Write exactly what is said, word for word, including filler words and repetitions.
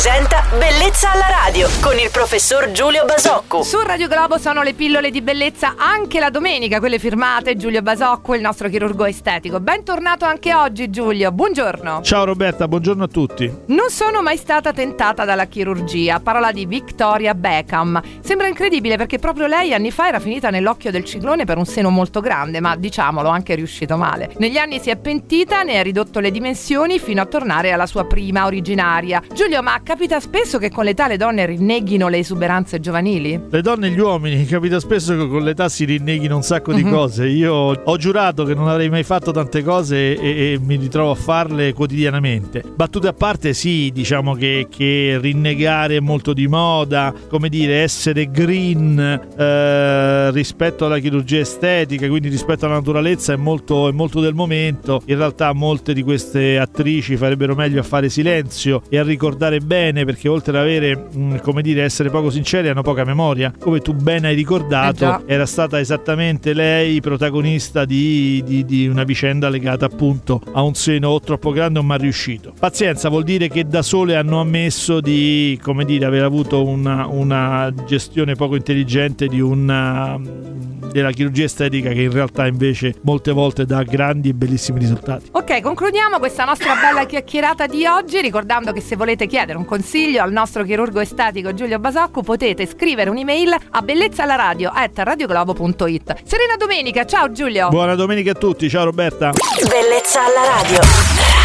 presenta Bellezza alla radio con il professor Giulio Basocco. Su Radio Globo sono le pillole di bellezza anche la domenica, quelle firmate Giulio Basocco, il nostro chirurgo estetico. Bentornato anche oggi, Giulio, buongiorno. Ciao Roberta, buongiorno a tutti. Non sono mai stata tentata dalla chirurgia, parola di Victoria Beckham. Sembra incredibile perché proprio lei anni fa era finita nell'occhio del ciclone per un seno molto grande, ma diciamolo, anche riuscito male. Negli anni si è pentita, ne ha ridotto le dimensioni fino a tornare alla sua prima originaria. Giulio, ma capita spesso che con l'età le donne rinneghino le esuberanze giovanili? Le donne e gli uomini, capita spesso che con l'età si rinneghino un sacco di mm-hmm. cose. Io ho giurato che non avrei mai fatto tante cose e, e mi ritrovo a farle quotidianamente. Battute a parte, sì, diciamo che, che rinnegare è molto di moda, come dire, essere green eh, rispetto alla chirurgia estetica, quindi rispetto alla naturalezza è molto, è molto del momento. In realtà molte di queste attrici farebbero meglio a fare silenzio e a ricordare bene, perché oltre ad avere, mh, come dire, essere poco sinceri, hanno poca memoria. Come tu ben hai ricordato, eh era stata esattamente lei protagonista di, di, di una vicenda legata appunto a un seno o troppo grande o mal riuscito. Pazienza, vuol dire che da sole hanno ammesso di, come dire, aver avuto una, una gestione poco intelligente di una... della chirurgia estetica, che in realtà invece molte volte dà grandi e bellissimi risultati. Ok, concludiamo questa nostra bella chiacchierata di oggi ricordando che se volete chiedere un consiglio al nostro chirurgo estetico Giulio Basocco potete scrivere un'email a bellezza alla radio chiocciola radioglobo punto it. Serena domenica, ciao Giulio. Buona domenica a tutti, ciao Roberta. Bellezza alla radio.